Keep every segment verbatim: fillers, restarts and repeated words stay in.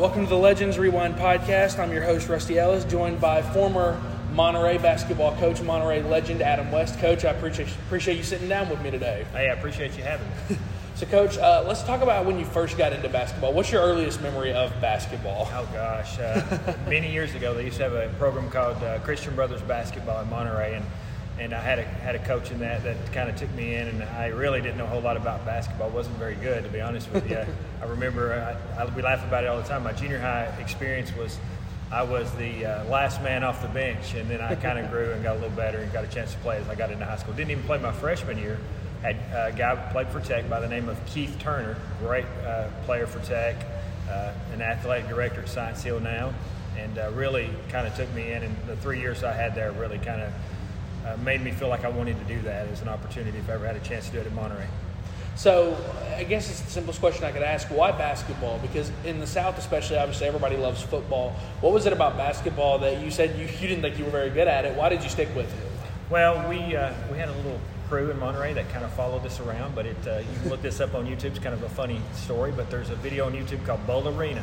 welcome to the Legends Rewind podcast. I'm your host, Rusty Ellis, joined by former Monterey basketball coach, Monterey legend, Adam West. Coach, I appreciate appreciate you sitting down with me today. Hey, I appreciate you having me. So, Coach, uh, let's talk about when you first got into basketball. What's your earliest memory of basketball? Oh, gosh. Uh, many years ago, they used to have a program called uh, Christian Brothers Basketball in Monterey, and and I had a had a coach in that that kind of took me in, and I really didn't know a whole lot about basketball. I wasn't very good, to be honest with you. I, I remember, I, I, we laugh about it all the time. My junior high experience was I was the uh, last man off the bench, and then I kind of grew and got a little better and got a chance to play as I got into high school. Didn't even play my freshman year. Had a guy who played for Tech by the name of Keith Turner, great uh, player for Tech, uh, an athletic director at Science Hill now, and uh, really kind of took me in. And the three years I had there really kind of uh, made me feel like I wanted to do that as an opportunity if I ever had a chance to do it at Monterey. So I guess it's the simplest question I could ask. Why basketball? Because in the South especially, obviously everybody loves football. What was it about basketball that you said you, you didn't think you were very good at it? Why did you stick with it? Well, we uh, we had a little crew in Monterey that kind of followed us around, but it uh, you can look this up on YouTube. It's kind of a funny story, but there's a video on YouTube called Bowl Arena.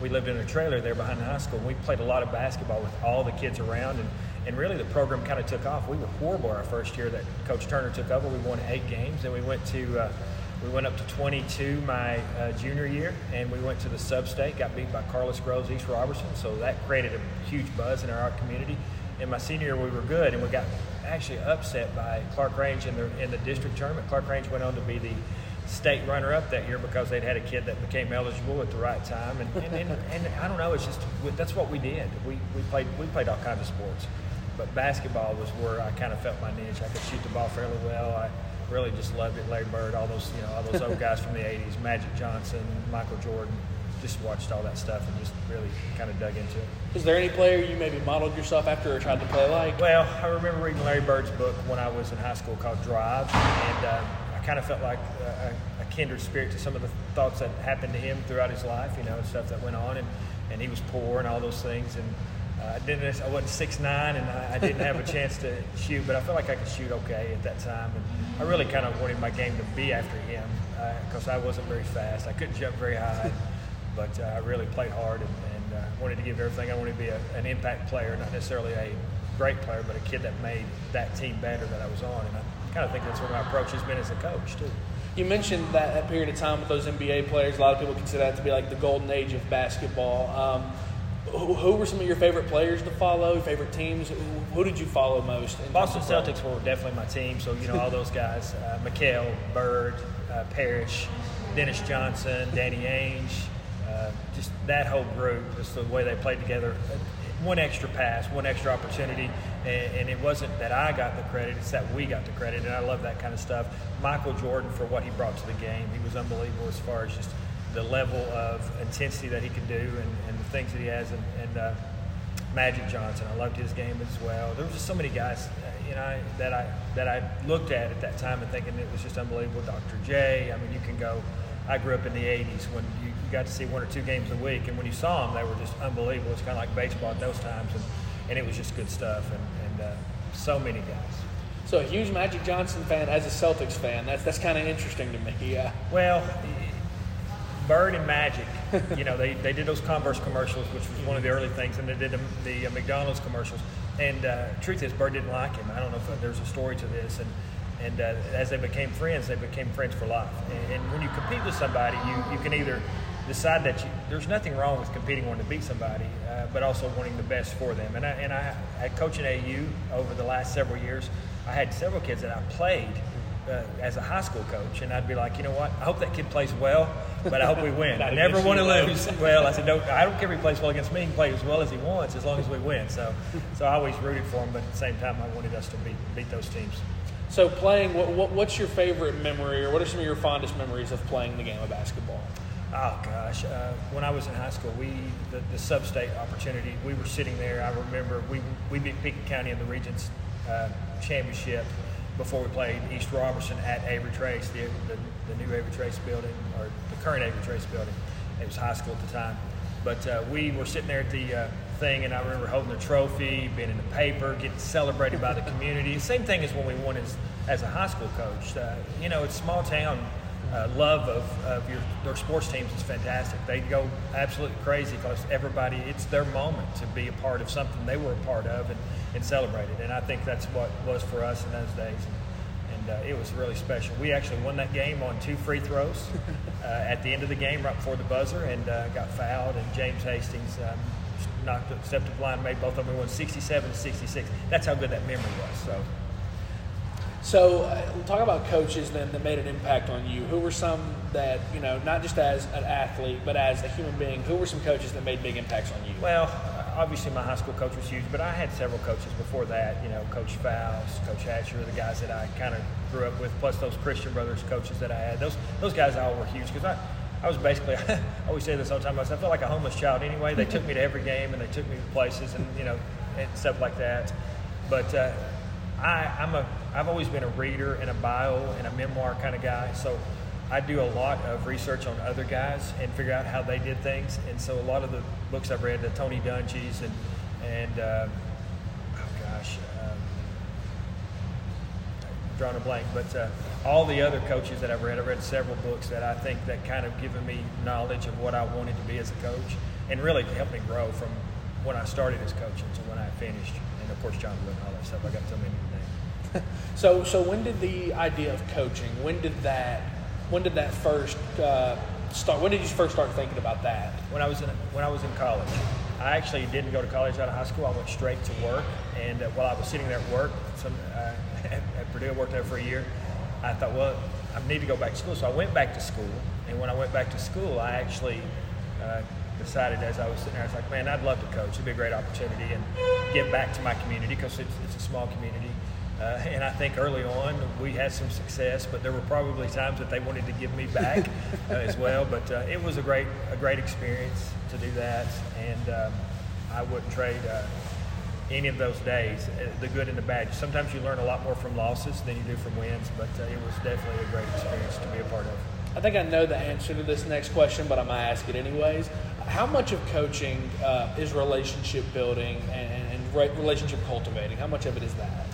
We lived in a trailer there behind the high school. We played a lot of basketball with all the kids around, and, and really the program kind of took off. We were horrible our first year that Coach Turner took over. We won eight games, and we went to uh, we went up to twenty-two my uh, junior year, and we went to the sub-state, got beat by Carlos Groves, East Robertson, so that created a huge buzz in our community. In my senior year, we were good, and we got actually upset by Clark Range in the in the district tournament. Clark Range went on to be the state runner-up that year because they'd had a kid that became eligible at the right time. And and, and, and I don't know, it's just that's what we did. We we played we played all kinds of sports, but basketball was where I kind of felt my niche. I could shoot the ball fairly well. I really just loved it. Larry Bird, all those you know all those old guys from the eighties, Magic Johnson, Michael Jordan. Just watched all that stuff and just really kind of dug into it. Is there any player you maybe modeled yourself after or tried to play like? Well, I remember reading Larry Bird's book when I was in high school called Drive, and uh, I kind of felt like a, a kindred spirit to some of the thoughts that happened to him throughout his life, you know, and stuff that went on, and, and he was poor and all those things, and uh, I didn't, I wasn't six nine, and I, I didn't have a chance to shoot, but I felt like I could shoot okay at that time, and I really kind of wanted my game to be after him because uh, I wasn't very fast. I couldn't jump very high. But uh, I really played hard and, and uh, wanted to give everything. I wanted to be a, an impact player, not necessarily a great player, but a kid that made that team better that I was on. And I kind of think that's where my approach has been as a coach, too. You mentioned that, that period of time with those N B A players. A lot of people consider that to be like the golden age of basketball. Um, who, who were some of your favorite players to follow, favorite teams? Who, who did you follow most? Boston Celtics were definitely my team. So, you know, all those guys, uh, Mikel, Bird, uh, Parrish, Dennis Johnson, Danny Ainge. Uh, just that whole group, just the way they played together, one extra pass, one extra opportunity, and, and it wasn't that I got the credit, it's that we got the credit, and I love that kind of stuff. Michael Jordan, for what he brought to the game, he was unbelievable as far as just the level of intensity that he could do and, and the things that he has, and, and uh, Magic Johnson, I loved his game as well. There was just so many guys you know, that I, that I looked at at that time and thinking it was just unbelievable. Doctor J, I mean, you can go, I grew up in the eighties when you got to see one or two games a week, and when you saw them, they were just unbelievable. It's kind of like baseball at those times, and, and it was just good stuff, and, and uh, so many guys. So a huge Magic Johnson fan as a Celtics fan, that's that's kind of interesting to me. Yeah. Well, Bird and Magic, you know, they, they did those Converse commercials, which was one of the early things, and they did the, the uh, McDonald's commercials, and uh, truth is, Bird didn't like him. I don't know if there's a story to this, and and uh, as they became friends, they became friends for life, and, and when you compete with somebody, you, you can either decide that you, there's nothing wrong with competing, wanting to beat somebody, uh, but also wanting the best for them. And I, and I, I coach in A U over the last several years. I had several kids that I played uh, as a high school coach, and I'd be like, you know what? I hope that kid plays well, but I hope we win. I never want to lose. Well, I said, no, I don't care if he plays well against me. He can play as well as he wants, as long as we win. So, so I always rooted for him, but at the same time, I wanted us to beat beat those teams. So, playing, what, what what's your favorite memory, or what are some of your fondest memories of playing the game of basketball? Oh, gosh. Uh, when I was in high school, we the, the sub-state opportunity, we were sitting there. I remember we we beat Peak County in the Regents uh, Championship before we played East Robertson at Avery Trace, the, the, the new Avery Trace building, or the current Avery Trace building. It was high school at the time. But uh, we were sitting there at the uh, thing, and I remember holding the trophy, being in the paper, getting celebrated by the community. Same thing as when we won as, as a high school coach. Uh, you know, it's small town. uh, love of, of your their sports teams is fantastic. They go absolutely crazy because everybody, it's their moment to be a part of something they were a part of and, and celebrate it. And I think that's what was for us in those days. And, and uh, it was really special. We actually won that game on two free throws uh, at the end of the game right before the buzzer, and uh, got fouled, and James Hastings um, knocked the septic line, made both of them. We won sixty-seven to sixty-six. That's how good that memory was. So. So, uh, talk about coaches then that made an impact on you. Who were some that, you know, not just as an athlete, but as a human being, who were some coaches that made big impacts on you? Well, obviously my high school coach was huge, but I had several coaches before that. You know, Coach Fowles, Coach Hatcher, the guys that I kind of grew up with, plus those Christian Brothers coaches that I had. Those those guys all were huge because I, I was basically, I always say this all the time, I felt like a homeless child anyway. They took me to every game and they took me to places and, you know, and stuff like that. But uh, I, I'm a... I've always been a reader and a bio and a memoir kind of guy, so I do a lot of research on other guys and figure out how they did things. And so a lot of the books I've read, the Tony Dungy's and and uh, oh gosh, um, drawing a blank, but uh, all the other coaches that I've read, I've read several books that I think that kind of given me knowledge of what I wanted to be as a coach, and really helped me grow from when I started as coaching to when I finished. And of course, John Wooden, all that stuff. I got so many names. So, so when did the idea of coaching? When did that? When did that first uh, start? When did you first start thinking about that? When I was in when I was in college, I actually didn't go to college out of high school. I went straight to work, and uh, while I was sitting there at work, some, uh, at, at Purdue, I worked there for a year. I thought, well, I need to go back to school, so I went back to school. And when I went back to school, I actually uh, decided as I was sitting there, I was like, man, I'd love to coach. It'd be a great opportunity and give back to my community because it's, it's a small community. Uh, and I think early on we had some success, but there were probably times that they wanted to give me back uh, as well. But uh, it was a great, a great experience to do that, and um, I wouldn't trade uh, any of those days, the good and the bad. Sometimes you learn a lot more from losses than you do from wins, but uh, it was definitely a great experience to be a part of. I think I know the answer to this next question, but I'm going to ask it anyways. How much of coaching uh, is relationship building and, and re- relationship cultivating? How much of it is that?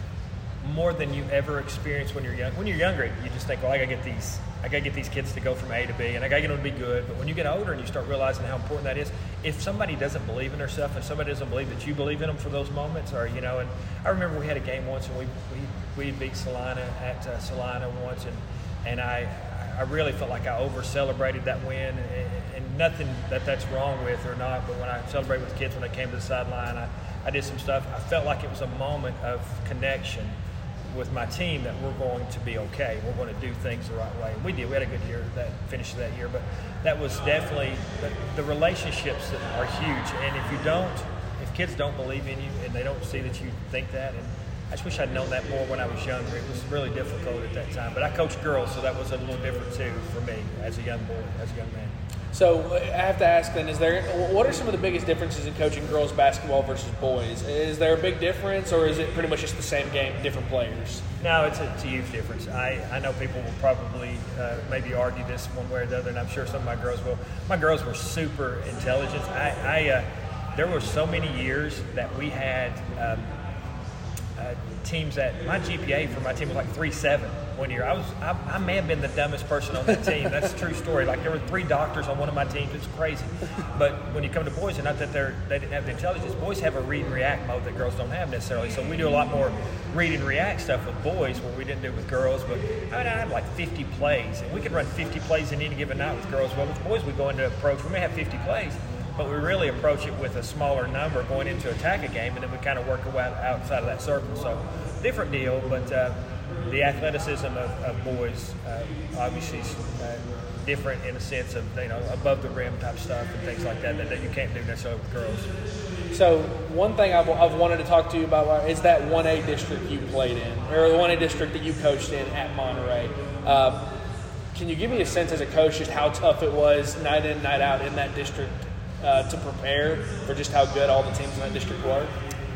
More than you ever experience when you're young. When you're younger, you just think, well, I got to get these I got to get these kids to go from A to B, and I got to get them to be good. But when you get older and you start realizing how important that is, if somebody doesn't believe in herself, if somebody doesn't believe that you believe in them for those moments, or, you know, and I remember we had a game once, and we we, we beat Salina at uh, Salina once, and, and I I really felt like I over-celebrated that win, and, and nothing that that's wrong with or not, but when I celebrate with kids when they came to the sideline, I, I did some stuff. I felt like it was a moment of connection with my team that we're going to be okay. We're going to do things the right way. We did. We had a good year that finished that year, but that was definitely the, the relationships that are huge. And if you don't, if kids don't believe in you and they don't see that you think that, and I just wish I'd known that more when I was younger. It was really difficult at that time, but I coached girls, so that was a little different too for me as a young boy, as a young man. So I have to ask then, is there, what are some of the biggest differences in coaching girls basketball versus boys? Is there a big difference, or is it pretty much just the same game, different players? No, it's a, it's a huge difference. I, I know people will probably uh, maybe argue this one way or the other, and I'm sure some of my girls will. My girls were super intelligent. I, I uh, there were so many years that we had um, uh, teams that my G P A for my team was like three point seven. One year, I was—I I may have been the dumbest person on that team. That's a true story. Like, there were three doctors on one of my teams. It's crazy. But when you come to boys, and not that they—they didn't have the intelligence. Boys have a read and react mode that girls don't have necessarily. So we do a lot more read and react stuff with boys, where we didn't do it with girls. But I mean, I had like fifty plays, and we could run fifty plays in any given night with girls. Well, with boys, we go into approach. We may have fifty plays, but we really approach it with a smaller number going into attack a game, and then we kind of work outside of that circle. So different deal, but. Uh, The athleticism of, of boys uh, obviously is uh, different in a sense of, you know, above the rim type stuff and things like that that, that you can't do necessarily with girls. So one thing I've, I've wanted to talk to you about is that one A district you played in, or the one A district that you coached in at Monterey. Uh, can you give me a sense as a coach just how tough it was night in, night out in that district uh, to prepare for just how good all the teams in that district were?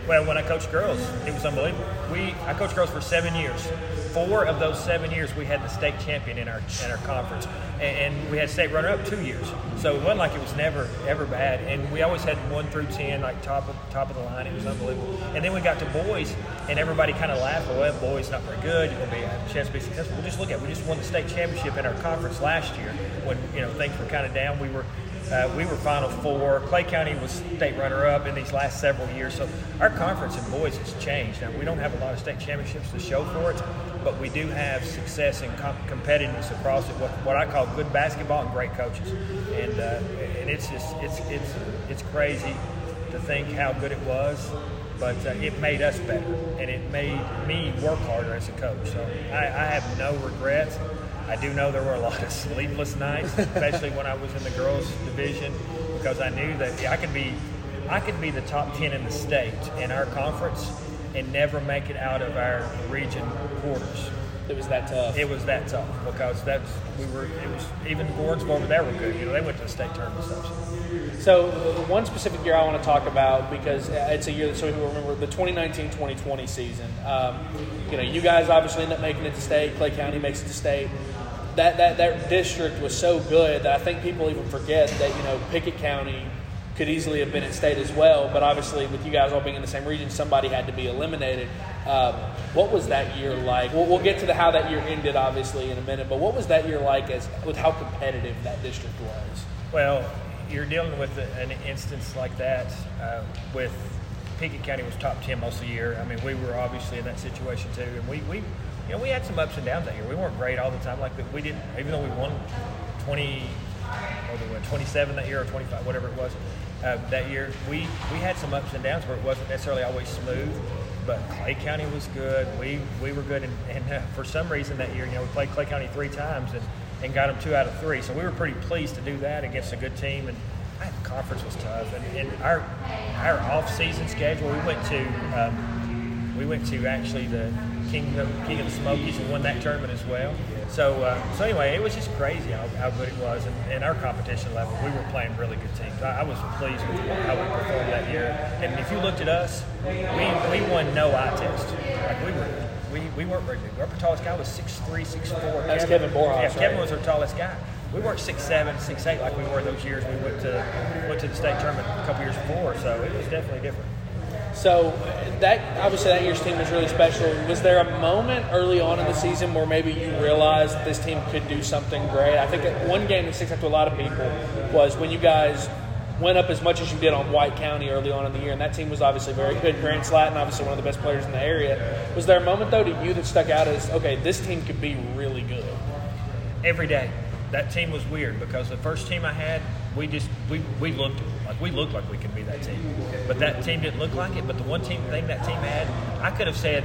when I, when I coached girls, it was unbelievable. We I coached girls for seven years. Four of those seven years, we had the state champion in our in our conference, and, and we had state runner-up two years. So it wasn't like it was never ever bad, and we always had one through ten, like top of top of the line. It was unbelievable. And then we got to boys, and everybody kind of laughed, well, boys not very good. You're gonna be have a chance to be successful. Well, just look at it. We just won the state championship in our conference last year when you know things were kind of down. We were. Uh, we were Final Four. Clay County was state runner-up in these last several years. So our conference in boys has changed. Now, we don't have a lot of state championships to show for it, but we do have success and com- competitiveness across it, what, what I call good basketball and great coaches. And uh, and it's just it's it's it's crazy to think how good it was, but uh, it made us better, and it made me work harder as a coach. So I, I have no regrets. I do know there were a lot of sleepless nights, especially when I was in the girls' division, because I knew that yeah, I could be, I could be the top ten in the state in our conference, and never make it out of our region quarters. It was that tough. It was that tough because that's we were. It was even Gordonsville over there were good. You know, they went to the state tournament stuff. So one specific year I want to talk about because it's a year that so people remember the twenty nineteen twenty twenty season. Um, you know, you guys obviously end up making it to state. Clay County makes it to state. That, that that district was so good that I think people even forget that, you know, Pickett County could easily have been at state as well. But obviously with you guys all being in the same region, somebody had to be eliminated. Um, what was that year like? We'll, we'll get to the, how that year ended, obviously, in a minute. But what was that year like as with how competitive that district was? Well, you're dealing with an instance like that uh, with Pickett County was top ten most of the year. I mean, we were obviously in that situation too. And we, we – you know, we had some ups and downs that year. We weren't great all the time. Like we didn't, even though we won twenty, what, twenty-seven that year or twenty-five, whatever it was, uh, that year. We we had some ups and downs where it wasn't necessarily always smooth. But Clay County was good. We we were good, and, and uh, for some reason that year, you know, we played Clay County three times and, and got them two out of three. So we were pretty pleased to do that against a good team. And I, the conference was tough. And, and our our off-season schedule, we went to um, we went to actually the. King of, King of the Smokies and won that tournament as well. So uh, so anyway, it was just crazy how, how good it was. And, and our competition level, we were playing really good teams. I, I was pleased with how we performed that year. And if you looked at us, we we won no eye test. Like we were we, we weren't very good. Our tallest guy was six three, six four. That's Kevin, Kevin Borhoff. Yeah, Kevin right? was our tallest guy. We weren't six seven, six eight like we were those years we went to went to the state tournament a couple years before. So it was definitely different. So that obviously that year's team was really special. Was there a moment early on in the season where maybe you realized that this team could do something great? I think that one game that sticks out to a lot of people was when you guys went up as much as you did on White County early on in the year, and that team was obviously very good. Grant Slatton, obviously one of the best players in the area. Was there a moment, though, to you that stuck out as, okay, this team could be really good? Every day. That team was weird because the first team I had, we just we, we looked like we looked like we could be that team, but that team didn't look like it. But the one team thing that team had, I could have said,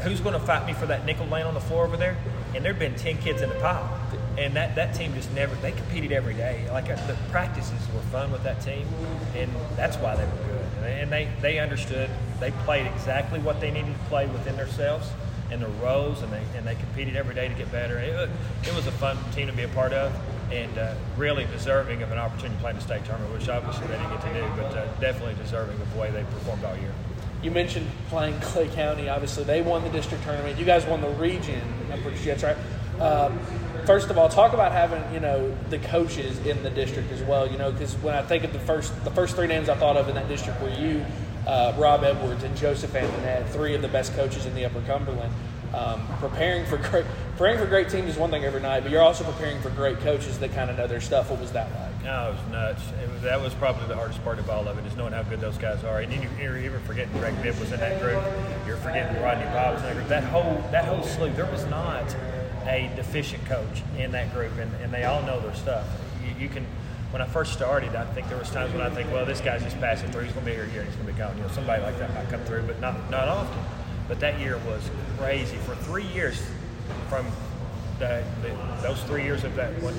"Who's going to fight me for that nickel lane on the floor over there?" And there'd been ten kids in the pile, and that, that team just never. They competed every day. Like a, the practices were fun with that team, and that's why they were good. And they they understood. They played exactly what they needed to play within themselves. And the roles, and they and they competed every day to get better. It, it was a fun team to be a part of, and uh, really deserving of an opportunity to play in the state tournament, which obviously they didn't get to do, but uh, definitely deserving of the way they performed all year. You mentioned playing Clay County. Obviously, they won the district tournament. You guys won the region. I'm pretty sure that's right. Um, First of all, talk about having, you know, the coaches in the district as well, you know, because when I think of the first the first three names I thought of in that district were you, uh, Rob Edwards, and Joseph Antoinette, three of the best coaches in the Upper Cumberland. Um, preparing for great preparing for great teams is one thing every night, but you're also preparing for great coaches that kind of know their stuff. What was that like? No, it was nuts. It was, that was probably the hardest part of all of it is knowing how good those guys are. And you, you're even forgetting Greg Bibb was in that group. You're forgetting Rodney Bob was in that group. That whole, that whole slew, there was not a deficient coach in that group, and, and they all know their stuff. You, you can, when I first started, I think there was times when I think, well, this guy's just passing through. He's going to be here here. He's going to be gone. You know, somebody like that might come through, but not not often. But that year was crazy. For three years, from the, the, those three years of that one,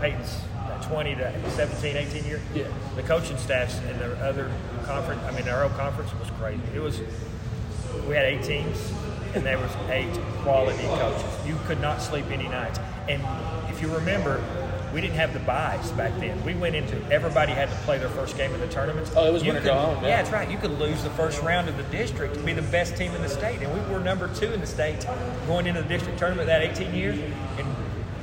Peyton's twenty to seventeen, eighteen year, yeah. The coaching staffs in their other conference, I mean, our own conference was crazy. It was, we had eight teams. And there was eight quality coaches. You could not sleep any night. And if you remember, we didn't have the buys back then. We went into everybody had to play their first game of the tournaments. Oh, it was winner go home. Yeah, that's right. You could lose the first round of the district to be the best team in the state, and we were number two in the state going into the district tournament that eighteen years, and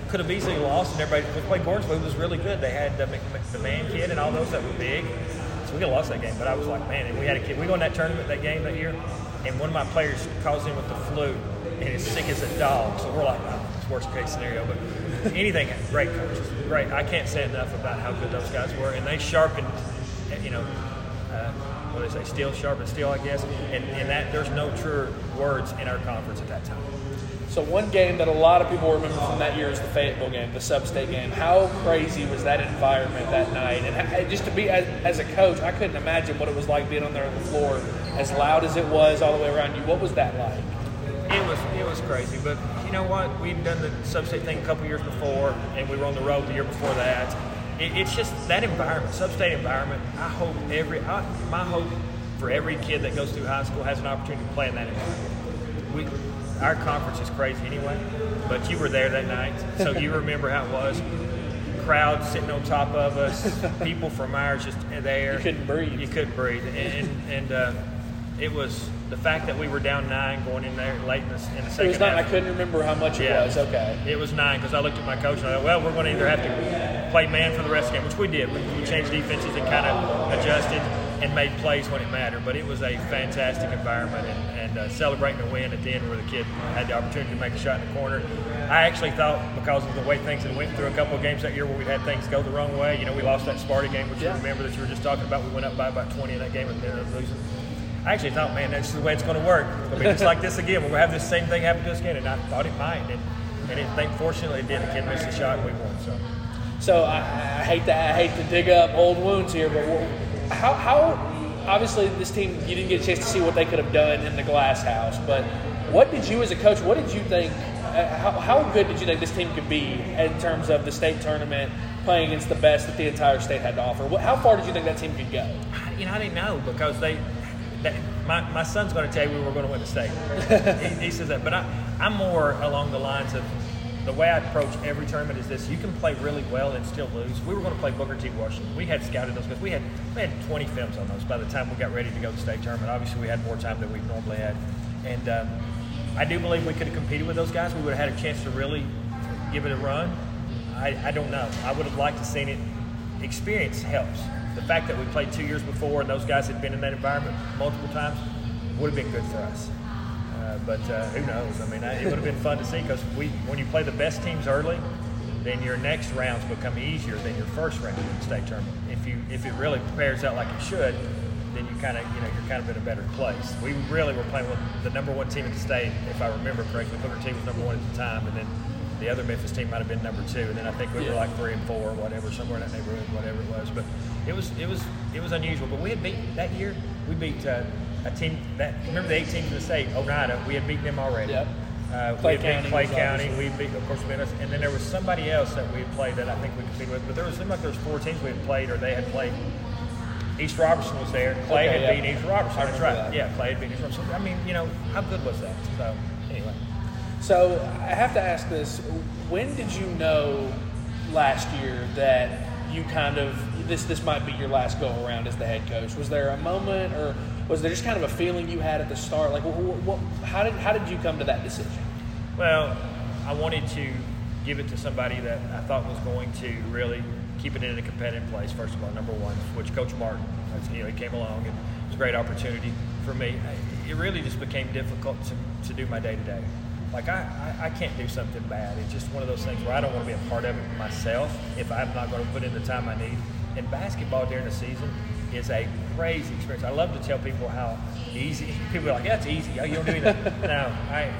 could have easily lost. And everybody we played Gordonsville, who was really good. They had the, the man kid and all those that were big. So we could have lost that game, but I was like, man, if we had a kid. We won that tournament that game that year, and one of my players calls in with the flu and is sick as a dog. So we're like, oh, it's worst case scenario, but. Anything, great coaches, great. I can't say enough about how good those guys were, and they sharpened, you know, uh, what do they say, steel sharpened steel, I guess, and, and that there's no truer words in our conference at that time. So one game that a lot of people remember from that year is the Fayetteville game, the sub-state game. How crazy was that environment that night? And just to be, as, as a coach, I couldn't imagine what it was like being on there on the floor, as loud as it was all the way around you. What was that like? It was it was crazy, but you know what? We'd done the sub-state thing a couple years before, and we were on the road the year before that. It, it's just that environment, sub-state environment. I hope every I, my hope for every kid that goes through high school has an opportunity to play in that environment. We our conference is crazy anyway, but you were there that night, so you remember how it was. Crowd sitting on top of us, people from ours just there. You couldn't breathe. You couldn't breathe, and and. and uh, It was the fact that we were down nine going in there late in the, in the second it was nine, half. I couldn't remember how much it yeah, was. Okay. It was nine because I looked at my coach and I thought, well, we're going to either have to play man for the rest of the game, which we did. We, we changed defenses and kind of adjusted and made plays when it mattered. But it was a fantastic environment and, and uh, celebrating the win at the end where the kid had the opportunity to make a shot in the corner. I actually thought because of the way things had went through a couple of games that year where we had things go the wrong way, you know, we lost that Sparta game, which yeah. you remember that you were just talking about. We went up by about twenty in that game and ended up losing. I actually thought, man, that's the way it's going to work. It'll be just like this again. We're going to have this same thing happen to us again. And I thought it might. And, and it, thank, fortunately, it did. The kid missed the shot and we won. So, so I, I hate to I hate to dig up old wounds here, but how, how obviously this team, you didn't get a chance to see what they could have done in the glass house. But what did you as a coach, what did you think, uh, how, how good did you think this team could be in terms of the state tournament, playing against the best that the entire state had to offer? What, how far did you think that team could go? I, you know, I didn't know because they – That, my, my son's going to tell you we were going to win the state. He, he says that. But I, I'm more along the lines of the way I approach every tournament is this. You can play really well and still lose. We were going to play Booker T. Washington. We had scouted those guys. We had, we had twenty films on those by the time we got ready to go to the state tournament. Obviously, we had more time than we normally had. And um, I do believe we could have competed with those guys. We would have had a chance to really give it a run. I, I don't know. I would have liked to have seen it. Experience helps. The fact that we played two years before and those guys had been in that environment multiple times would have been good for us. Uh, but uh, who knows? I mean, I, it would have been fun to see because we, when you play the best teams early, then your next rounds become easier than your first round in the state tournament. If you if it really prepares out like it should, then you kind of you know you're kind of in a better place. We really were playing with the number one team in the state, if I remember correctly. Booker T was number one at the time, and then. The other Memphis team might have been number two, and then I think we yeah. were like three and four, or whatever, somewhere in that neighborhood, whatever it was. But it was it was it was unusual. But we had beat that year. We beat uh, a team that remember the eight teams in the state, Oneida. We had beaten them already. Yep. Uh, we had beat Clay County. We beat, of course, we beat us. And then there was somebody else that we had played that I think we competed with. But there was seemed like there was four teams we had played, or they had played. East Robertson was there. Clay okay, had yeah. beat East Robertson. That's right. That. Yeah, Clay had beat East Robertson. I mean, you know, how good was that? So anyway. So I have to ask this, when did you know last year that you kind of, this this might be your last go-around as the head coach? Was there a moment or was there just kind of a feeling you had at the start? Like, what, what, how did how did you come to that decision? Well, I wanted to give it to somebody that I thought was going to really keep it in a competitive place, first of all, number one, which Coach Martin, you know, he came along and it was a great opportunity for me. It really just became difficult to, to do my day-to-day. Like, I, I can't do something bad. It's just one of those things where I don't want to be a part of it myself if I'm not going to put in the time I need. And basketball during the season is a crazy experience. I love to tell people how easy. People are like, yeah, it's easy. You don't do anything. No, I,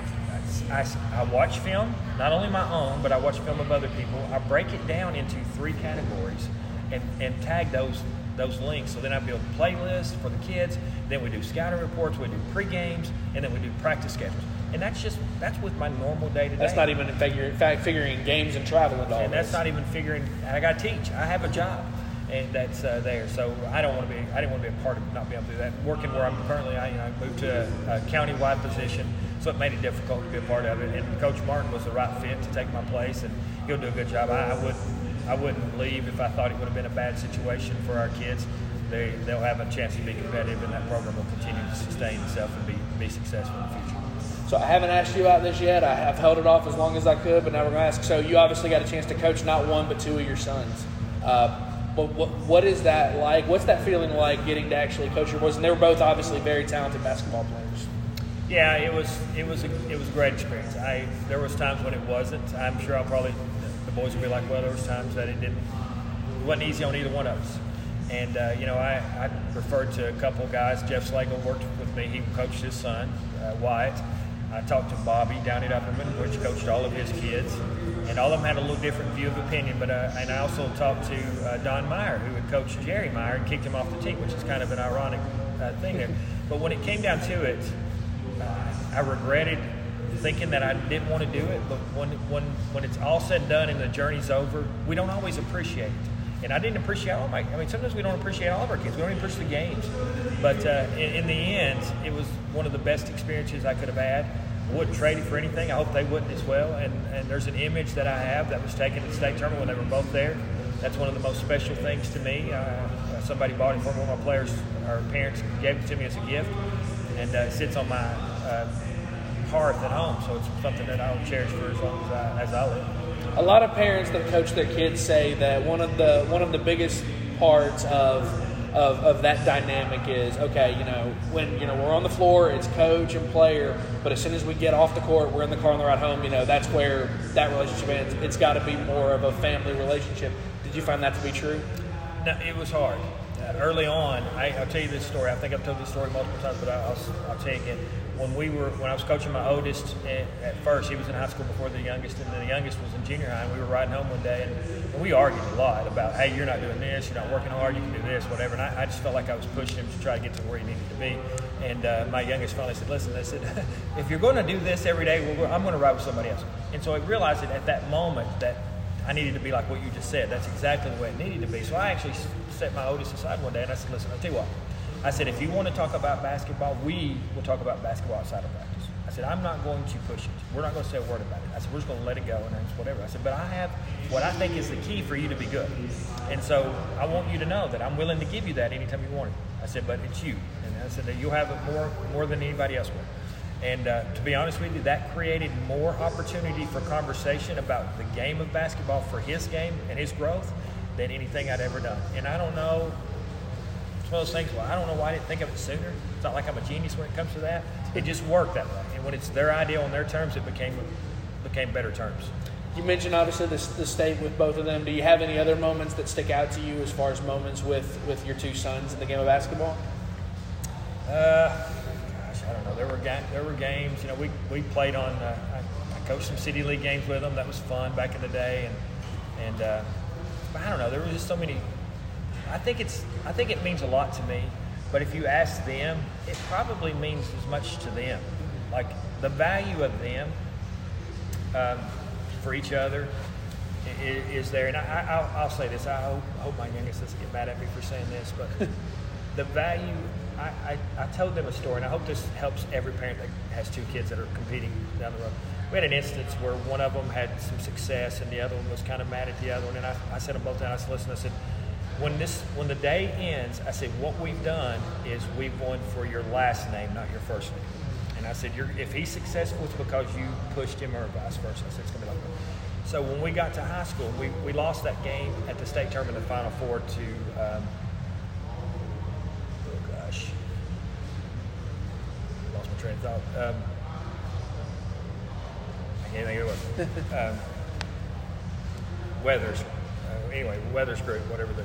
I, I watch film, not only my own, but I watch film of other people. I break it down into three categories and, and tag those those links. So then I build playlists for the kids. Then we do scouting reports. We do pre-games. And then we do practice schedules. And that's just that's with my normal day to day. That's not even in figure, in fact, figuring games and travel and all. And that's not even figuring. I got to teach. I have a job, and that's uh, there. So I don't want to be. I didn't want to be a part of not being able to do that. Working where I'm currently, I you know moved to a, a countywide position, so it made it difficult to be a part of it. And Coach Martin was the right fit to take my place, and he'll do a good job. I, I would. I wouldn't leave if I thought it would have been a bad situation for our kids. They, they'll have a chance to be competitive, and that program will continue to sustain itself and be, be successful in the future. So I haven't asked you about this yet. I have held it off as long as I could, but now we're going to ask. So you obviously got a chance to coach not one but two of your sons. Uh, but what, what is that like? What's that feeling like getting to actually coach your boys? And they were both obviously very talented basketball players. Yeah, it was it was a, it was a great experience. I there was times when it wasn't. I'm sure I'll probably the boys would be like, well, there was times that it didn't it wasn't easy on either one of us. And uh, you know, I, I referred to a couple guys. Jeff Slagle worked with me. He coached his son, uh, Wyatt. I talked to Bobby down at Upperman, which coached all of his kids, and all of them had a little different view of opinion. But uh, and I also talked to uh, Don Meyer, who had coached Jerry Meyer and kicked him off the team, which is kind of an ironic uh, thing there. But when it came down to it, uh, I regretted thinking that I didn't want to do it. But when when when it's all said and done and the journey's over, we don't always appreciate it. And I didn't appreciate all my – I mean, sometimes we don't appreciate all of our kids. We don't even push the games. But uh, in, in the end, it was one of the best experiences I could have had. I wouldn't trade it for anything. I hope they wouldn't as well. And, and there's an image that I have that was taken at the state tournament when they were both there. That's one of the most special things to me. Uh, somebody bought it for me. One of my players, our parents, gave it to me as a gift. And uh, it sits on my uh, hearth at home. So it's something that I'll cherish for as long as I, as I live. A lot of parents that coach their kids say that one of the one of the biggest parts of, of of that dynamic is, okay, you know, when you know we're on the floor, it's coach and player, but as soon as we get off the court, we're in the car on the ride home. You know, that's where that relationship ends. It's got to be more of a family relationship. Did you find that to be true? No, it was hard. Uh, early on, I, I'll tell you this story. I think I've told this story multiple times, but I'll, I'll tell you again. When we were, when I was coaching my oldest at first, he was in high school before the youngest, and then the youngest was in junior high. And we were riding home one day, and we argued a lot about, hey, you're not doing this, you're not working hard, you can do this, whatever. And I, I just felt like I was pushing him to try to get to where he needed to be. And uh, my youngest finally said, listen, I said, if you're going to do this every day, well, I'm going to ride with somebody else. And so I realized that at that moment that I needed to be like what you just said. That's exactly the way it needed to be. So I actually set my oldest aside one day, and I said, listen, I'll tell you what. I said, if you want to talk about basketball, we will talk about basketball outside of practice. I said, I'm not going to push it. We're not going to say a word about it. I said, we're just going to let it go and it's whatever. I said, but I have what I think is the key for you to be good. And so I want you to know that I'm willing to give you that anytime you want it. I said, but it's you. And I said, that you'll have it more, more than anybody else will. And uh, to be honest with you, that created more opportunity for conversation about the game of basketball for his game and his growth than anything I'd ever done. And I don't know. One of those things, well, I don't know why I didn't think of it sooner. It's not like I'm a genius when it comes to that. It just worked that way. And when it's their idea on their terms, it became became better terms. You mentioned, obviously, the, the state with both of them. Do you have any other moments that stick out to you as far as moments with, with your two sons in the game of basketball? Uh, gosh, I don't know. There were ga- there were games. You know, we, we played on uh, – I coached some City League games with them. That was fun back in the day. And, and uh, I don't know. There were just so many – I think it's. I think it means a lot to me, but if you ask them, it probably means as much to them. Like the value of them um, for each other is, is there. And I, I'll, I'll say this. I hope, I hope my youngest doesn't get mad at me for saying this, but the value. I, I, I told them a story, and I hope this helps every parent that has two kids that are competing down the road. We had an instance where one of them had some success, and the other one was kind of mad at the other one. And I, I sat them both down. I said, "Listen," I said, When this, when the day ends, I said, what we've done is we've won for your last name, not your first name. And I said, you're, if he's successful, it's because you pushed him or vice versa. I said, it's going to be like that. So when we got to high school, we, we lost that game at the state tournament, the Final Four, to, um, oh gosh, lost my train of thought. Um, I can't think of it was. um, Weathers. Uh, anyway, Weathers group, whatever the...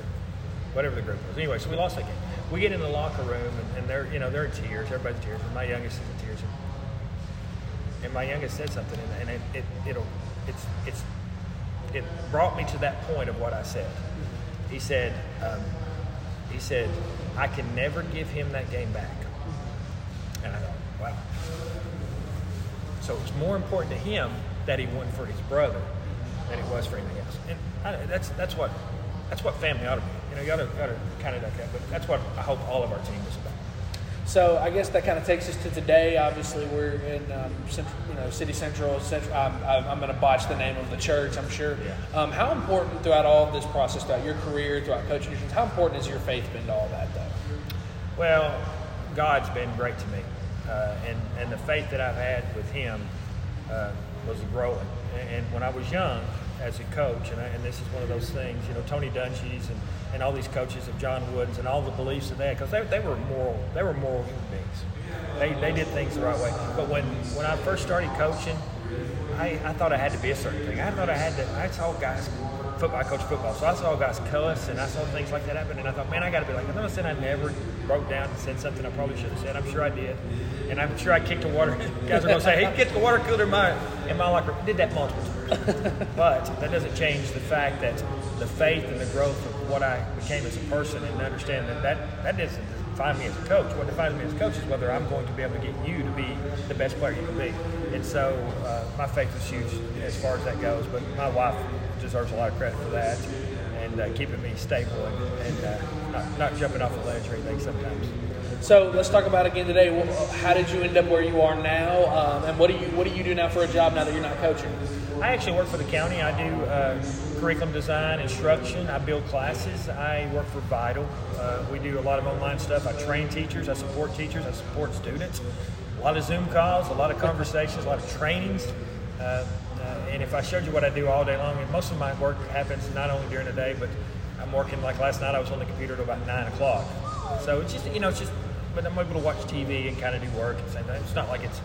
whatever the group was. Anyway, so we lost that game. We get in the locker room, and, and they're, you know, they're in tears. Everybody's in tears. And my youngest is in tears. And, and my youngest said something, and, and it, it, it'll, it's, it's, it brought me to that point of what I said. He said, um, he said, I can never give him that game back. And I thought, wow. So it's more important to him that he won for his brother than it was for anything else. And I, that's that's what that's what family ought to be. You know, you got to kind of like that, but that's what I hope all of our team is about. So I guess that kind of takes us to today. Obviously, we're in um, you know City Central. Central I'm, I'm going to botch the name of the church, I'm sure. Yeah. Um, how important throughout all of this process, throughout your career, throughout coaching, how important has your faith been to all that, though? Well, God's been great to me, uh, and and the faith that I've had with Him uh, was growing. And, and when I was young, as a coach, and, I, and this is one of those things, you know, Tony Dungy's and, and all these coaches of John Wooden's and all the beliefs of that, because they, they were moral, they were moral human beings. They they did things the right way. But when, when I first started coaching, I, I thought I had to be a certain thing. I thought I had to, I saw guys, football, I coached football, so I saw guys cuss and I saw things like that happen, and I thought, man, I got to be like, I thought I said I never broke down and said something I probably should have said. I'm sure I did. And I'm sure I kicked the water. Guys are going to say, hey, kick the water cooler in my, in my locker. I did that multiple times. But that doesn't change the fact that the faith and the growth of what I became as a person, and understand that that, that doesn't define me as a coach. What defines me as a coach is whether I'm going to be able to get you to be the best player you can be. And so uh, my faith is huge as far as that goes. But my wife deserves a lot of credit for that, and uh, keeping me stable and, and uh, not, not jumping off a ledge or anything sometimes. So let's talk about again today. How did you end up where you are now, um, and what do you what do you do now for a job now that you're not coaching? I actually work for the county. I do uh, curriculum design, instruction. I build classes. I work for Vital. Uh, we do a lot of online stuff. I train teachers. I support teachers. I support students. A lot of Zoom calls, a lot of conversations, a lot of trainings. Uh, uh, and if I showed you what I do all day long, I mean, most of my work happens not only during the day, but I'm working, like last night I was on the computer till about nine o'clock. So it's just, you know, it's just, but I'm able to watch T V and kind of do work and same thing. It's not like it's,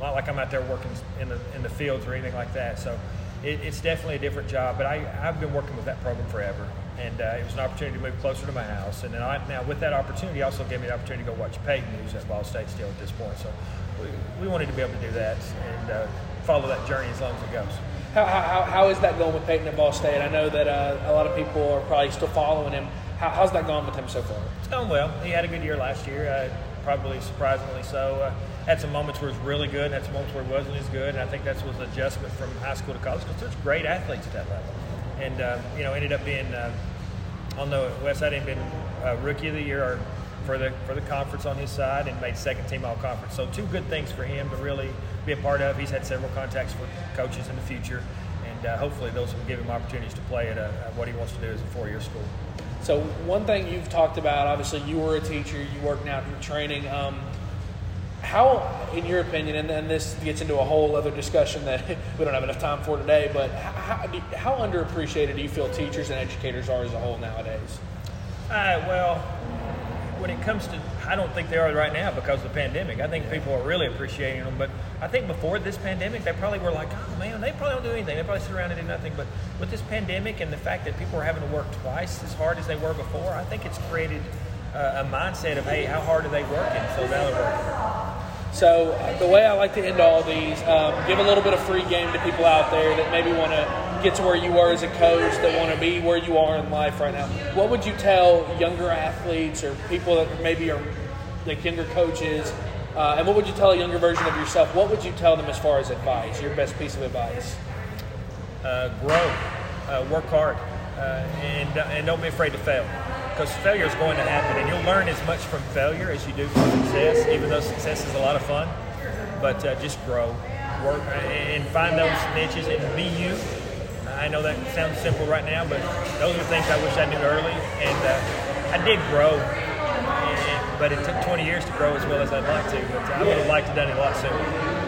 not like I'm out there working in the in the fields or anything like that. So it, it's definitely a different job, but I, I've been working with that program forever, and uh, it was an opportunity to move closer to my house. And then I, now with that opportunity also gave me the opportunity to go watch Peyton, who's at Ball State still at this point. So we, we wanted to be able to do that and uh, follow that journey as long as it goes. How, how, how is that going with Peyton at Ball State? I know that uh, a lot of people are probably still following him. How, how's that gone with him so far? It's going well. He had a good year last year, uh, probably surprisingly so. Uh, Had some moments where it was really good, had some moments where it wasn't as good, and I think that was an adjustment from high school to college because there's great athletes at that level. And, uh, you know, ended up being uh, on the west side, ended up being Rookie of the Year for the for the conference on his side, and made second team all-conference. So two good things for him to really be a part of. He's had several contacts for coaches in the future, and uh, hopefully those will give him opportunities to play at, a, at what he wants to do as a four-year school. So one thing you've talked about, obviously you were a teacher, you work now through training. Um, How, in your opinion, and then this gets into a whole other discussion that we don't have enough time for today, but how, how underappreciated do you feel teachers and educators are as a whole nowadays? Uh, well, when it comes to, I don't think they are right now because of the pandemic. I think people are really appreciating them, but I think before this pandemic, they probably were like, oh man, they probably don't do anything. They probably sit around and do nothing. But with this pandemic and the fact that people are having to work twice as hard as they were before, I think it's created uh, a mindset of, hey, how hard are they working? So now they're working. So the way I like to end all these, um, give a little bit of free game to people out there that maybe want to get to where you are as a coach, that want to be where you are in life right now. What would you tell younger athletes or people that maybe are like younger coaches, uh, and what would you tell a younger version of yourself? What would you tell them as far as advice, your best piece of advice? Uh, grow, uh, work hard, uh, and, and don't be afraid to fail. Because failure is going to happen, and you'll learn as much from failure as you do from success, even though success is a lot of fun. But uh, just grow, work, and find those niches, and be you. I know that sounds simple right now, but those are things I wish I knew early, and uh, I did grow, and, but it took twenty years to grow as well as I'd like to, but I would have liked to have done it a lot sooner.